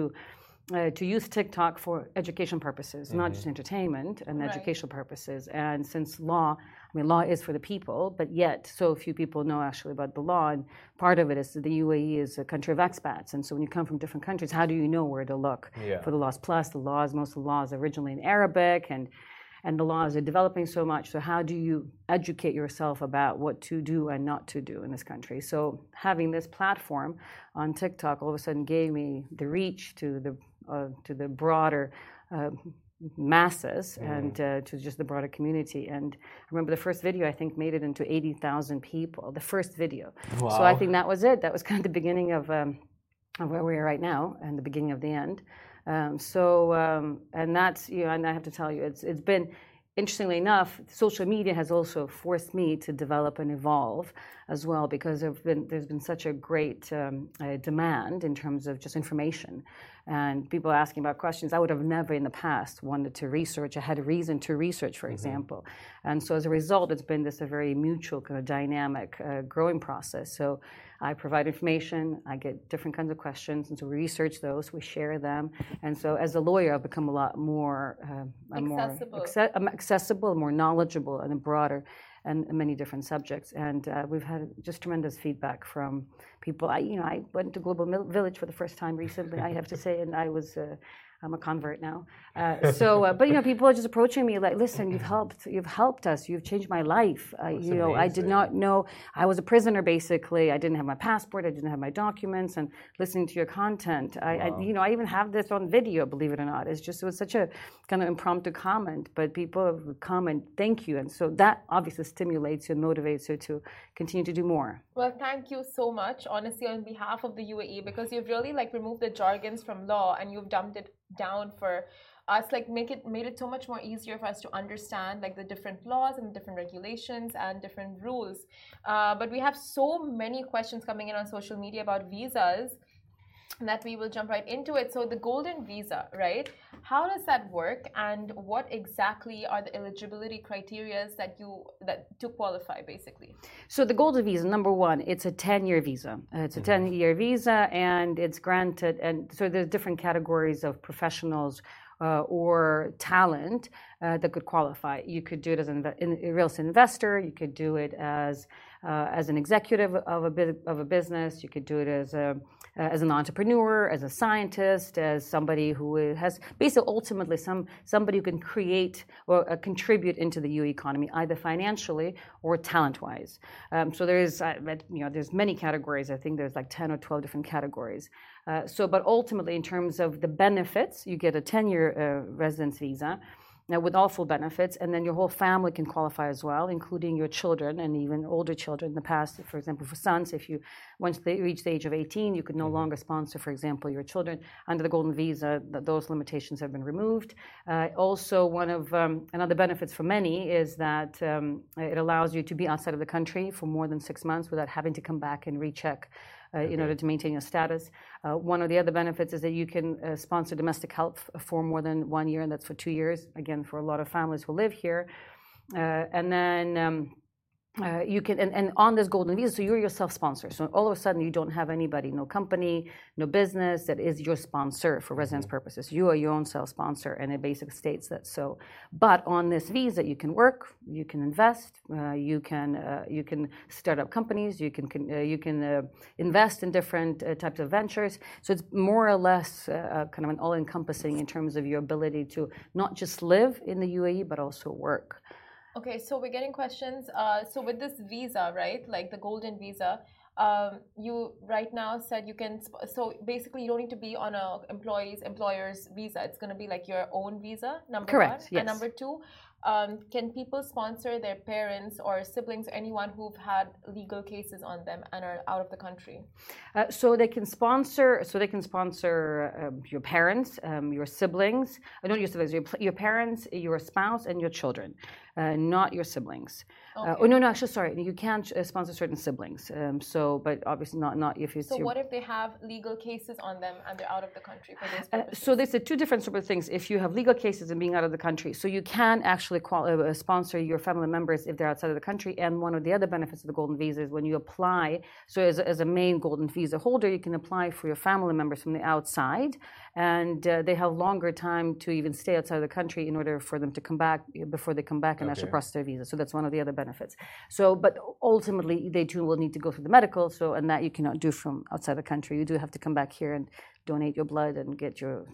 Uh, to use TikTok for education purposes, mm-hmm. not just entertainment and right. educational purposes. And since law, I mean, law is for the people, but yet so few people know actually about the law. And part of it is that the U A E is a country of expats. And so when you come from different countries, how do you know where to look yeah. for the laws? Plus the laws, most of the laws are originally in Arabic, and and the laws are developing so much. So how do you educate yourself about what to do and not to do in this country? So having this platform on TikTok all of a sudden gave me the reach to the Uh, to the broader uh, masses mm. and uh, to just the broader community. And I remember the first video, I think, made it into eighty thousand people, the first video. Wow. So I think that was it. That was kind of the beginning of, um, of where we are right now and the beginning of the end. Um, so, um, and that's, you know, and I have to tell you, it's it's been, interestingly enough, social media has also forced me to develop and evolve as well, because there've been, there's been such a great um, uh, demand in terms of just information and people asking about questions I would have never in the past wanted to research. I had a reason to research, for mm-hmm. example. And so as a result, it's been this a very mutual kind of dynamic uh, growing process. So I provide information, I get different kinds of questions, and so we research those, we share them. And so as a lawyer, I've become a lot more, uh, accessible. more acce- accessible, more knowledgeable, and broader, and many different subjects. And uh, we've had just tremendous feedback from people. I, you know, I went to Global Mil- Village for the first time recently, I have to say, and I was, uh, I'm a convert now. Uh, so, uh, but you know, people are just approaching me like, "Listen, you've helped, you've helped us, you've changed my life. Uh, you amazing. know, I did not know I was a prisoner. Basically, I didn't have my passport, I didn't have my documents, and listening to your content, I, wow. I you know, I even have this on video. Believe it or not, it's just it was such a kind of impromptu comment, but people comment, "Thank you," and so that obviously stimulates you, and motivates you to continue to do more. Well, thank you so much, honestly, on behalf of the U A E, because you've really like removed the jargons from law and you've dumped it down for us, like make it made it so much more easier for us to understand like the different laws and different regulations and different rules. Uh, but we have so many questions coming in on social media about visas that we will jump right into it. So the golden visa, right? How does that work, and what exactly are the eligibility criteria that you that to qualify, basically? So the golden visa, number one, it's a ten-year visa. It's a ten-year visa, and it's granted. And so there's different categories of professionals uh, or talent uh, that could qualify. You could do it as an a real estate investor. You could do it as Uh, as an executive of a of a business, you could do it as a uh, as an entrepreneur, as a scientist, as somebody who has basically ultimately some somebody who can create or uh, contribute into the U A E economy, either financially or talent-wise. Um, so there is uh, you know there's many categories. I think there's like ten or twelve different categories. Uh, so, but ultimately, in terms of the benefits, you get a ten-year uh, residence visa. Now, with all full benefits, and then your whole family can qualify as well, including your children and even older children. In the past, for example, for sons, if you once they reach the age of eighteen, you could no mm-hmm. longer sponsor, for example, your children under the golden visa. Th- those limitations have been removed. Uh, also, one of um, another benefits for many is that um, it allows you to be outside of the country for more than six months without having to come back and recheck. Uh, in okay. order to maintain your status. Uh, one of the other benefits is that you can uh, sponsor domestic help f- for more than one year, and that's for two years, again, for a lot of families who live here. Uh, and then um, uh, you can, and, and on this golden visa, so you're your self-sponsor. So all of a sudden, you don't have anybody, no company, no business that is your sponsor for residence mm-hmm. purposes. You are your own self-sponsor, and it basically states that so. But on this visa, you can work, you can invest, uh, you can uh, you can start up companies, you can, can uh, you can uh, invest in different uh, types of ventures. So it's more or less uh, kind of an all-encompassing in terms of your ability to not just live in the U A E, but also work. Okay, so we're getting questions. Uh, so with this visa, right, like the golden visa, um, you right now said you can, sp- so basically you don't need to be on a employee's, employer's visa. It's going to be like your own visa, number Correct, one. Yes. And number two, Um, can people sponsor their parents or siblings or anyone who've had legal cases on them and are out of the country? Uh, so they can sponsor. So they can sponsor um, your parents, um, your siblings. Uh, not your siblings. Your, your parents, your spouse, and your children, uh, not your siblings. Okay. Uh, oh no, no, actually, sorry. You can't uh, sponsor certain siblings. Um, so, but obviously not not if it's. So your... what if they have legal cases on them and they're out of the country for those purposes? Uh, so there's two different sort of things. If you have legal cases and being out of the country, so you can actually sponsor your family members if they're outside of the country. And one of the other benefits of the golden visa is when you apply, so as, as a main golden visa holder, you can apply for your family members from the outside, and uh, they have longer time to even stay outside of the country in order for them to come back before they come back and okay. actually process their visa. So that's one of the other benefits. So, but ultimately they too will need to go through the medical, so and that you cannot do from outside the country. You do have to come back here and donate your blood and get your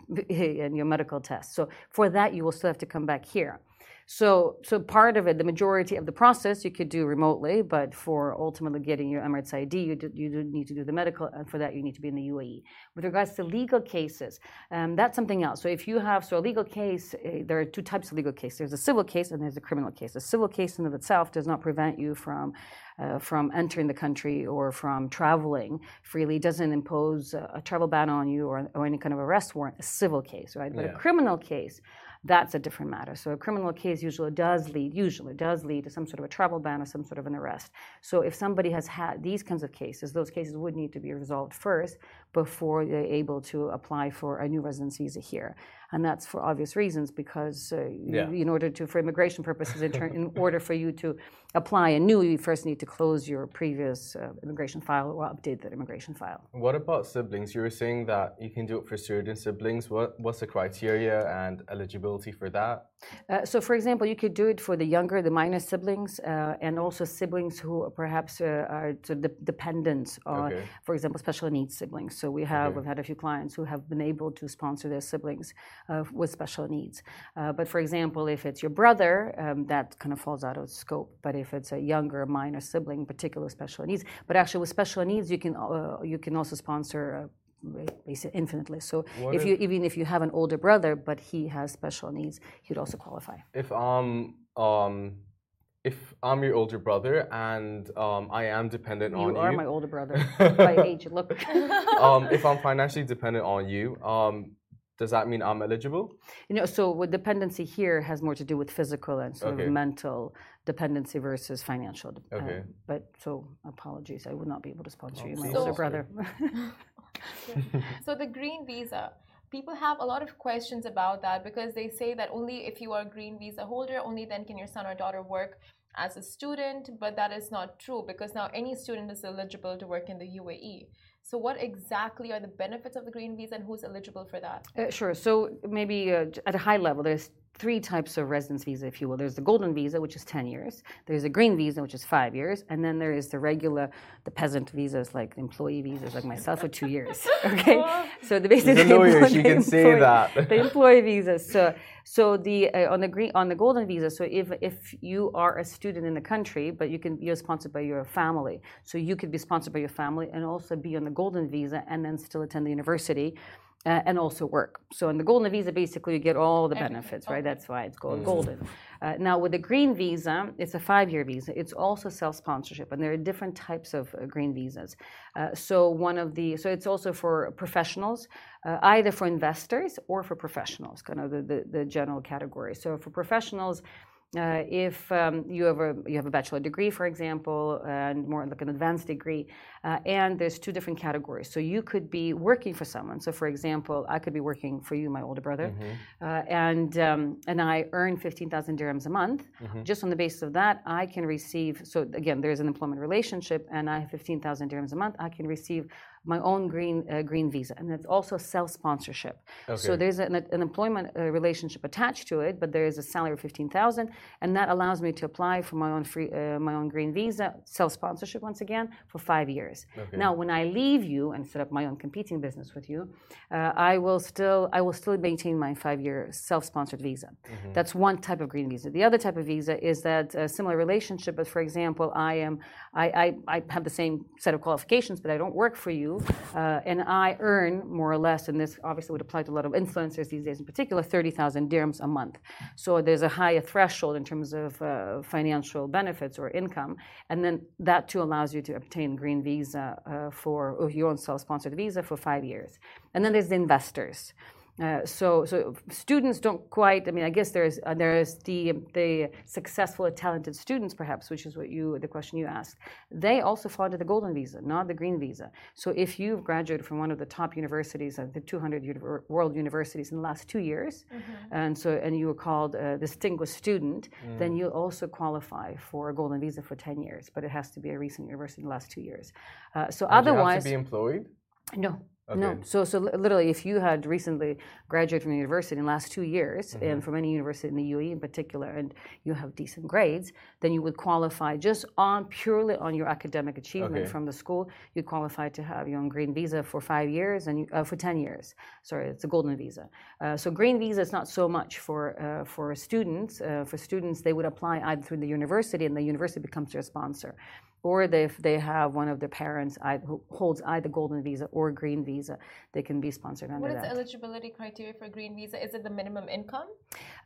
and your medical test. So for that you will still have to come back here. So, so part of it, the majority of the process, you could do remotely, but for ultimately getting your Emirates I D, you do, you do need to do the medical, and for that you need to be in the U A E. With regards to legal cases, um, that's something else. So if you have, so a legal case, uh, there are two types of legal cases. There's a civil case and there's a criminal case. A civil case in and of itself does not prevent you from Uh, from entering the country or from traveling freely, doesn't impose a, a travel ban on you or, or any kind of arrest warrant, a civil case, right? But yeah. a criminal case, that's a different matter. So a criminal case usually does lead, usually does lead to some sort of a travel ban or some sort of an arrest. So if somebody has had these kinds of cases, those cases would need to be resolved first before they're able to apply for a new residence visa here. And that's for obvious reasons, because uh, yeah. in order to, for immigration purposes, in, turn, in order for you to apply anew, you first need to close your previous uh, immigration file or update that immigration file. What about siblings? You were saying that you can do it for certain siblings. What, what's the criteria and eligibility for that? Uh, so, for example, you could do it for the younger, the minor siblings, uh, and also siblings who are perhaps uh, are de- dependent on, okay. for example, special needs siblings. So we have okay. we've had a few clients who have been able to sponsor their siblings Uh, with special needs. Uh, but for example, if it's your brother, um, that kind of falls out of scope. But if it's a younger, minor sibling, particular special needs. But actually, with special needs, you can uh, you can also sponsor uh, basically infinitely. So what if you if, even if you have an older brother, but he has special needs, he'd also qualify. If um um. If I'm your older brother and um, I am dependent you on you. You are my older brother by age. Look. um, if I'm financially dependent on you. Um, Does that mean I'm eligible? You know, so with dependency here has more to do with physical and sort okay. of mental dependency versus financial. Okay. Um, but so apologies, I would not be able to sponsor oh, you, my so, older brother. yeah. So the green visa, people have a lot of questions about that because they say that only if you are a green visa holder, only then can your son or daughter work as a student. But that is not true because now any student is eligible to work in the U A E. So what exactly are the benefits of the green visa and who's eligible for that? Uh, sure. So maybe uh, at a high level, there's three types of residence visa, if you will. There's the golden visa, which is ten years. There's a green visa, which is five years. And then there is the regular, the peasant visas, like employee visas, like myself, for two years. Okay? So the basically the lawyers, you can say that. The employee visas. So, so the, uh, on, the green, on the golden visa, so if, if you are a student in the country, but you can, you're sponsored by your family. So you could be sponsored by your family and also be on the golden visa and then still attend the university uh, and also work. So in the golden visa, basically, you get all the benefits, right? That's why it's called golden. Uh, now, with the green visa, it's a five-year visa. It's also self-sponsorship, and there are different types of uh, green visas. Uh, so one of the, so it's also for professionals, uh, either for investors or for professionals, kind of the, the, the general category. So for professionals, Uh, if um, you have a you have a bachelor degree, for example, and more like an advanced degree, uh, and there's two different categories. So you could be working for someone. So, for example, I could be working for you, my older brother, mm-hmm. uh, and um, and I earn fifteen thousand dirhams a month. Mm-hmm. Just on the basis of that, I can receive. So again, there's an employment relationship, and I have fifteen thousand dirhams a month. I can receive my own green uh, green visa, and it's also self-sponsorship. Okay. So there's an, an employment uh, relationship attached to it, but there is a salary of fifteen thousand, and that allows me to apply for my own free, uh, my own green visa, self-sponsorship once again for five years. Okay. Now, when I leave you and set up my own competing business with you, uh, I will still I will still maintain my five-year self-sponsored visa. Mm-hmm. That's one type of green visa. The other type of visa is that uh, similar relationship, but for example, I am I, I I have the same set of qualifications, but I don't work for you. do, uh, and I earn more or less, and this obviously would apply to a lot of influencers these days in particular, thirty thousand dirhams a month. So there's a higher threshold in terms of uh, financial benefits or income, and then that too allows you to obtain green visa uh, for or your own self-sponsored visa for five years. And then there's the investors. Uh, so, so students don't quite. I mean, I guess there's uh, there's the the successful and talented students, perhaps, which is what you the question you asked. They also fall under the golden visa, not the green visa. So, if you've graduated from one of the top universities, uh, the two hundred world universities in the last two years, mm-hmm. and so and you were called a distinguished student, mm. then you'll also qualify for a golden visa for ten years. But it has to be a recent university in the last two years. Uh, so, and otherwise, you have to be employed? No. Okay. No, so so literally, if you had recently graduated from university in the last two years, mm-hmm. and from any university in the U A E in particular, and you have decent grades, then you would qualify just on purely on your academic achievement okay. from the school. You'd qualify to have your own green visa for five years and you, uh, for ten years. Sorry, it's a golden visa. Uh, so green visa is not so much for uh, for students. Uh, for students, they would apply either through the university, and the university becomes their sponsor. Or if they have one of their parents who holds either golden visa or green visa, they can be sponsored under that. What is the eligibility criteria for green visa? Is it the minimum income?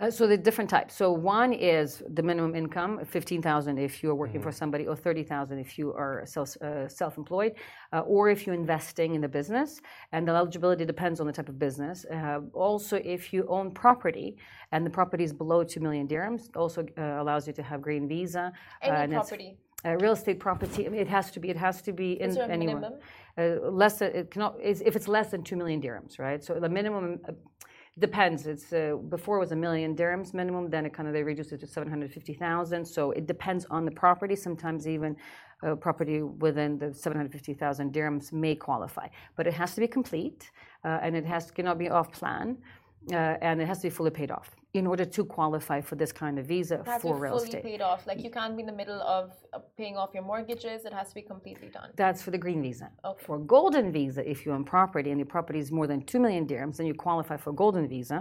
Uh, so the different types. So one is the minimum income, fifteen thousand if you're working mm-hmm. for somebody, or thirty thousand if you are self, uh, self-employed, uh, or if you're investing in the business. And the eligibility depends on the type of business. Uh, also, if you own property and the property is below two million dirhams, also uh, allows you to have green visa. Any uh, and property? Uh, real estate property. I mean, it has to be. It has to be in anyone. Uh, less. Than, it cannot. It's, if it's less than two million dirhams, right? So the minimum uh, depends. It's uh, before it was a million dirhams minimum. Then it kind of they reduced it to seven hundred fifty thousand. So it depends on the property. Sometimes even uh, property within the seven hundred fifty thousand dirhams may qualify, but it has to be complete uh, and it has cannot be off plan. Uh, and it has to be fully paid off in order to qualify for this kind of visa for real estate. It has to be fully paid off. Like you can't be in the middle of paying off your mortgages. It has to be completely done. That's for the green visa. Okay. For golden visa, if you own property and your property is more than two million dirhams, then you qualify for golden visa.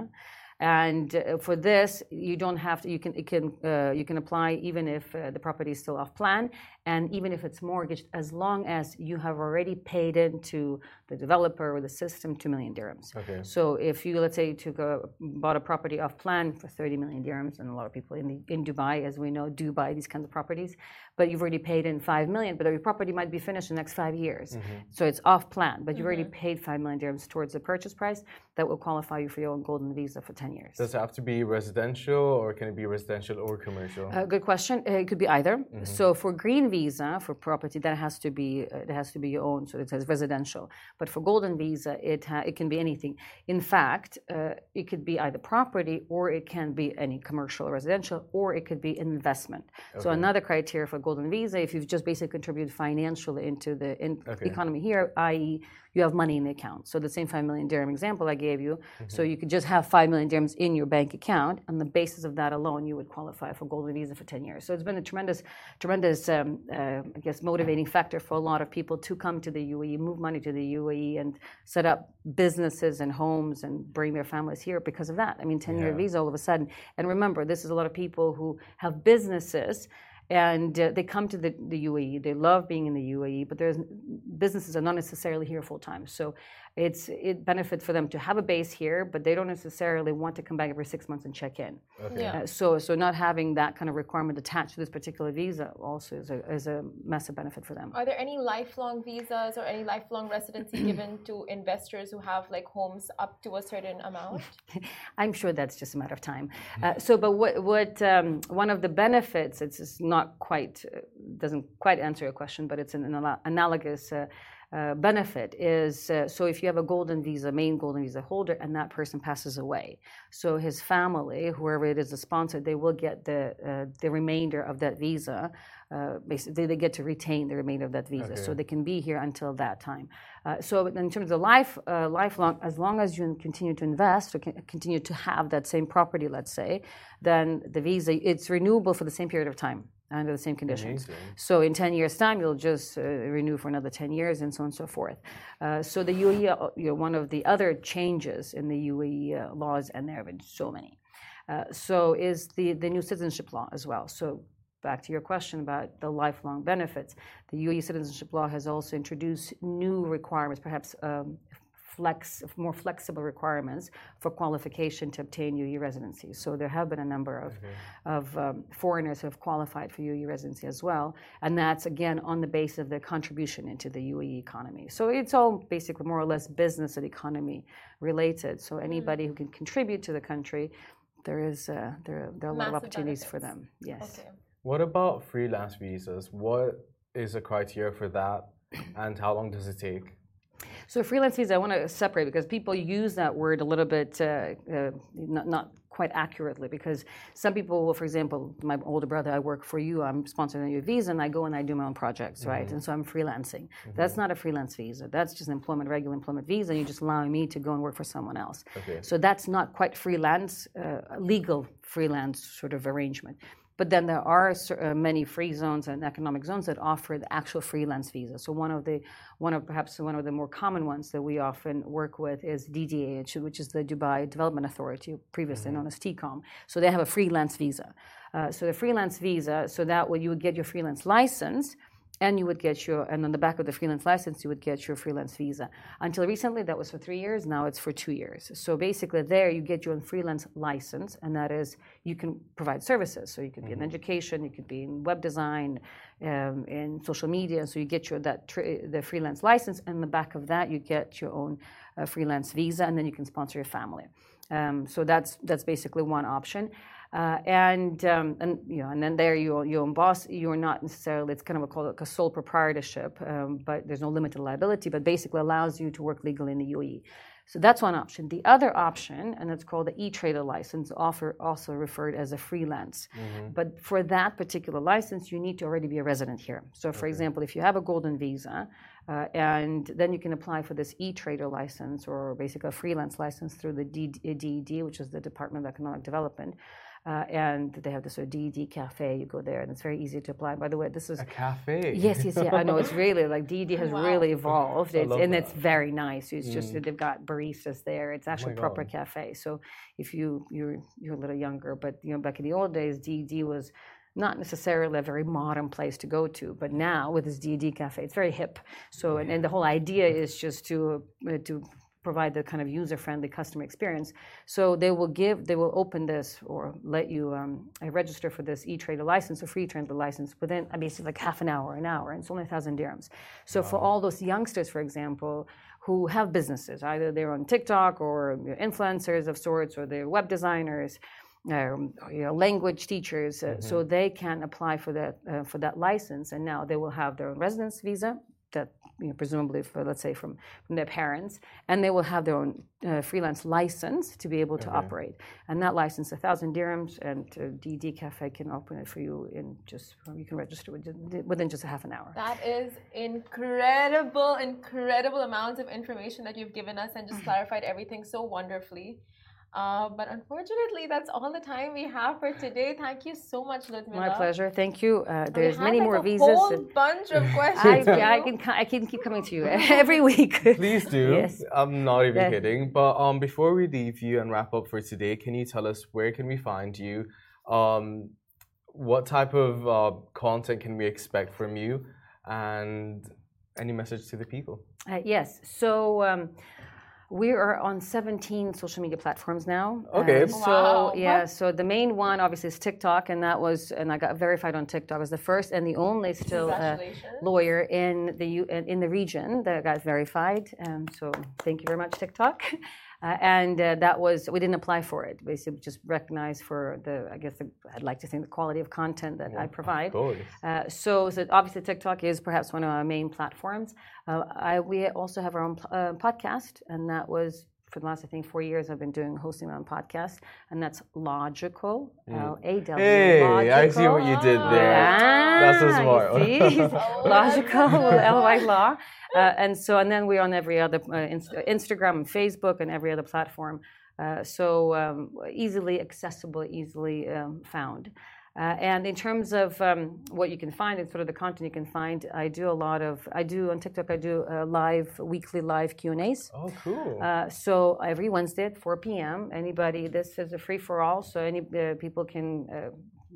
And uh, for this, you don't have to. You can, it can, uh, you can apply even if uh, the property is still off plan, and even if it's mortgaged, as long as you have already paid into the developer or the system two million dirhams. Okay. So if you, let's say, you took a, bought a property off plan for thirty million dirhams, and a lot of people in the, in Dubai, as we know, do buy these kinds of properties, but you've already paid in five million. But your property might be finished in the next five years, mm-hmm. so it's off plan. But you've mm-hmm. already paid five million dirhams towards the purchase price. That will qualify you for your own golden visa for ten years. Does it have to be residential, or can it be residential or commercial? Uh, good question. Uh, it could be either. Mm-hmm. So for green visa, for property, that has to be uh, it has to be your own. So it says residential. But for golden visa, it ha- it can be anything. In fact, uh, it could be either property, or it can be any commercial or residential, or it could be investment. Okay. So another criteria for golden visa, if you've just basically contributed financially into the in- okay. economy here, that is, you have money in the account. So the same five million dirham example I gave you. Mm-hmm. So you could just have five million dirhams in your bank account. On the basis of that alone, you would qualify for golden visa for ten years. So it's been a tremendous, tremendous, um, uh, I guess, motivating factor for a lot of people to come to the U A E, move money to the U A E, and set up businesses and homes and bring their families here because of that. I mean, ten-year yeah. visa all of a sudden. And remember, this is a lot of people who have businesses. And uh, they come to the, the U A E. They love being in the U A E, but there's businesses are not necessarily here full time. So it's it benefits for them to have a base here, but they don't necessarily want to come back every six months and check in. Okay. Yeah. Uh, so so not having that kind of requirement attached to this particular visa also is a, is a massive benefit for them. Are there any lifelong visas or any lifelong residency given to investors who have like homes up to a certain amount? I'm sure that's just a matter of time. Uh, so, but what what um, one of the benefits? It's just not. Not quite uh, doesn't quite answer your question, but it's an, an analogous uh, uh, benefit. Is uh, so if you have a golden visa, main golden visa holder, and that person passes away, so his family, whoever it is, the sponsor, they will get the uh, the remainder of that visa. Uh, basically, they get to retain the remainder of that visa, okay. so they can be here until that time. Uh, so, in terms of life, uh, lifelong, as long as you continue to invest or continue to have that same property, let's say, then the visa it's renewable for the same period of time under the same conditions. Amazing. So, in ten years' time, you'll just uh, renew for another ten years, and so on and so forth. Uh, so, the U A E, you know, one of the other changes in the U A E uh, laws, and there have been so many. Uh, so, is the the new citizenship law as well. So. back to your question about the lifelong benefits, the U A E citizenship law has also introduced new requirements, perhaps um, flex, more flexible requirements for qualification to obtain U A E residency. So there have been a number of, mm-hmm. of um, foreigners who have qualified for U A E residency as well, and that's again on the basis of their contribution into the U A E economy. So it's all basically more or less business and economy related. So anybody mm-hmm. who can contribute to the country, there is uh, there, there are a lot of opportunities benefits. for them. Yes. Okay. What about freelance visas? What is the criteria for that, and how long does it take? So freelance visa, I want to separate because people use that word a little bit uh, uh, not, not quite accurately, because some people will, for example, my older brother, I work for you, I'm sponsored on your visa, and I go and I do my own projects, right? Mm-hmm. And so I'm freelancing. Mm-hmm. That's not a freelance visa. That's just an employment, regular employment visa. You're just allowing me to go and work for someone else. Okay. So that's not quite freelance, uh, legal freelance sort of arrangement. But then there are uh, many free zones and economic zones that offer the actual freelance visa. So one of the, one of perhaps one of the more common ones that we often work with is D D A, which is the Dubai Development Authority, previously mm-hmm. known as Tecom. So they have a freelance visa. Uh, so the freelance visa, so that way you would get your freelance license, and you would get your, and on the back of the freelance license, you would get your freelance visa. Until recently, that was for three years. Now it's for two years. So basically, there you get your own freelance license, and that is you can provide services. So you could be mm-hmm. in education, you could be in web design, um, in social media. So you get your that tr- the freelance license, and on the back of that, you get your own uh, freelance visa, and then you can sponsor your family. Um, so that's that's basically one option. Uh, and um, and you know, and then there you your own boss. You're not necessarily, it's kind of a, called a sole proprietorship, um, but there's no limited liability. But basically allows you to work legally in the U A E. So that's one option. The other option, and it's called the e-trader license, offer also referred as a freelance. Mm-hmm. But for that particular license, you need to already be a resident here. So, for okay. example, if you have a golden visa, uh, and then you can apply for this e-trader license, or basically a freelance license through the D E D, which is the Department of Economic Development. Uh, and they have this sort of D E D cafe. You go there, and it's very easy to apply. By the way, this is a cafe. Yes, yes, yeah. I know it's really like D E D has wow. really evolved, it's, and that. it's very nice. It's mm. just they've got baristas there. It's actually oh a proper God. cafe. So if you you're you're a little younger, but you know back in the old days, D E D was not necessarily a very modern place to go to, but now with this D E D cafe, it's very hip. So and, and the whole idea is just to uh, to. provide the kind of user-friendly customer experience. So they will give, they will open this or let you um, register for this e-trader license or free trader license within, I mean, it's like half an hour, an hour, and it's only a thousand dirhams. So wow. for all those youngsters, for example, who have businesses, either they're on TikTok or influencers of sorts, or they're web designers, Um, you know, language teachers, uh, mm-hmm. so they can apply for that uh, for that license, and now they will have their own residence visa that you know, presumably for, let's say from, from their parents, and they will have their own uh, freelance license to be able to okay. operate, and that license a thousand dirhams, and uh, D D Cafe can open it for you in just you can register within, within just a half an hour. That is incredible, incredible amount of information that you've given us, and just clarified everything so wonderfully. Uh, but unfortunately, that's all the time we have for today. Thank you so much, Ludmila. My pleasure. Thank you. Uh, there's many like more a visas. A whole and... bunch of questions. I, yeah, I can I can keep coming to you every week. Please do. Yes. I'm not even yeah. kidding. But um, before we leave you and wrap up for today, can you tell us where can we find you? Um, what type of uh, content can we expect from you? And any message to the people? Uh, yes. So. Um, We are on seventeen social media platforms now. Okay. Uh, so wow. yeah, what? so the main one obviously is TikTok, and that was, and I got verified on TikTok as the first and the only still uh, lawyer in the in the region that got verified. Um, so thank you very much, TikTok. Uh, and uh, that was, we didn't apply for it, basically just recognized for the, I guess the, I'd like to think the quality of content that yeah, I provide. Uh, so, so obviously TikTok is perhaps one of our main platforms. Uh, I, we also have our own uh, podcast, and that was for the last, I think, four years I've been doing hosting my own podcast, and that's Logical, mm. L A W. Hey, Logical. I see what you did there. Yeah, that's so smart. Logical, L Y Law. Uh, and so, and then we're on every other uh, Inst- Instagram and Facebook and every other platform. Uh, so um, easily accessible, easily um, found. Uh, and in terms of um, what you can find and sort of the content you can find, I do a lot of, I do on TikTok, I do uh, live, weekly live Q and A's. Oh, cool. Uh, so every Wednesday at four p.m., anybody, this is a free for all, so any uh, people can uh,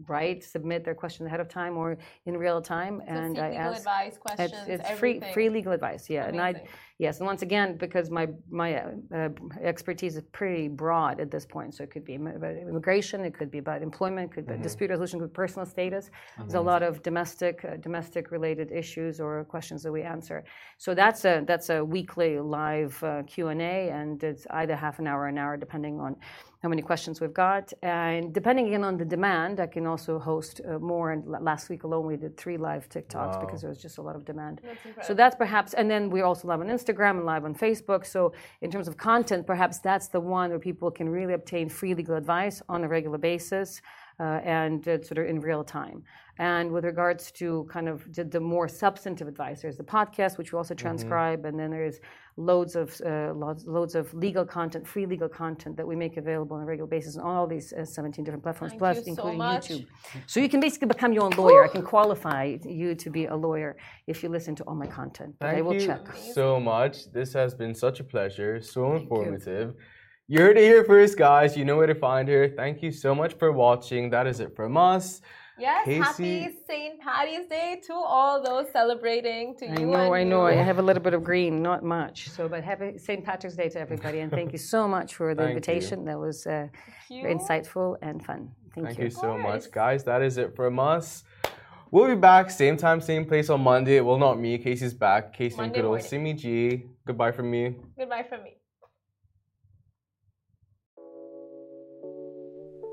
right, submit their question ahead of time or in real time. So and I ask advice, questions, it's, it's free, free legal advice. Yeah, amazing. And I yes, and once again, because my my uh, expertise is pretty broad at this point, so it could be about immigration, it could be about employment, it could be mm-hmm. dispute resolution, could be personal status. Mm-hmm. There's a lot of domestic uh, domestic related issues or questions that we answer. So that's a that's a weekly live uh, Q and A, and it's either half an hour or an hour, depending on how many questions we've got, and depending again on the demand, I can also host uh, more. And last week alone, we did three live TikToks wow. because there was just a lot of demand. That's so that's perhaps, and then we also live on Instagram and live on Facebook. So in terms of content, perhaps that's the one where people can really obtain free legal advice on a regular basis uh, and uh, sort of in real time. And with regards to kind of the more substantive advice, there's the podcast, which we also transcribe, mm-hmm. and then there's loads of uh, loads, loads of legal content, free legal content that we make available on a regular basis on all these uh, seventeen different platforms, Thank plus you including so much. YouTube. So you can basically become your own lawyer. I can qualify you to be a lawyer if you listen to all my content. Thank I will you check. so much. This has been such a pleasure, so Thank informative. You. You heard it here first, guys. You know where to find her. Thank you so much for watching. That is it from us. Yes, Casey. Happy Saint Patty's Day to all those celebrating. To I you know, and I know, I know. I have a little bit of green, not much. So, but happy Saint Patrick's Day to everybody, and thank you so much for the thank invitation. You. That was uh, very insightful and fun. Thank, thank you. you so much, guys. That is it from us. We'll be back same time, same place on Monday. Well, not me. Casey's back. Casey Monday and good old Simi G. Goodbye from me. Goodbye from me.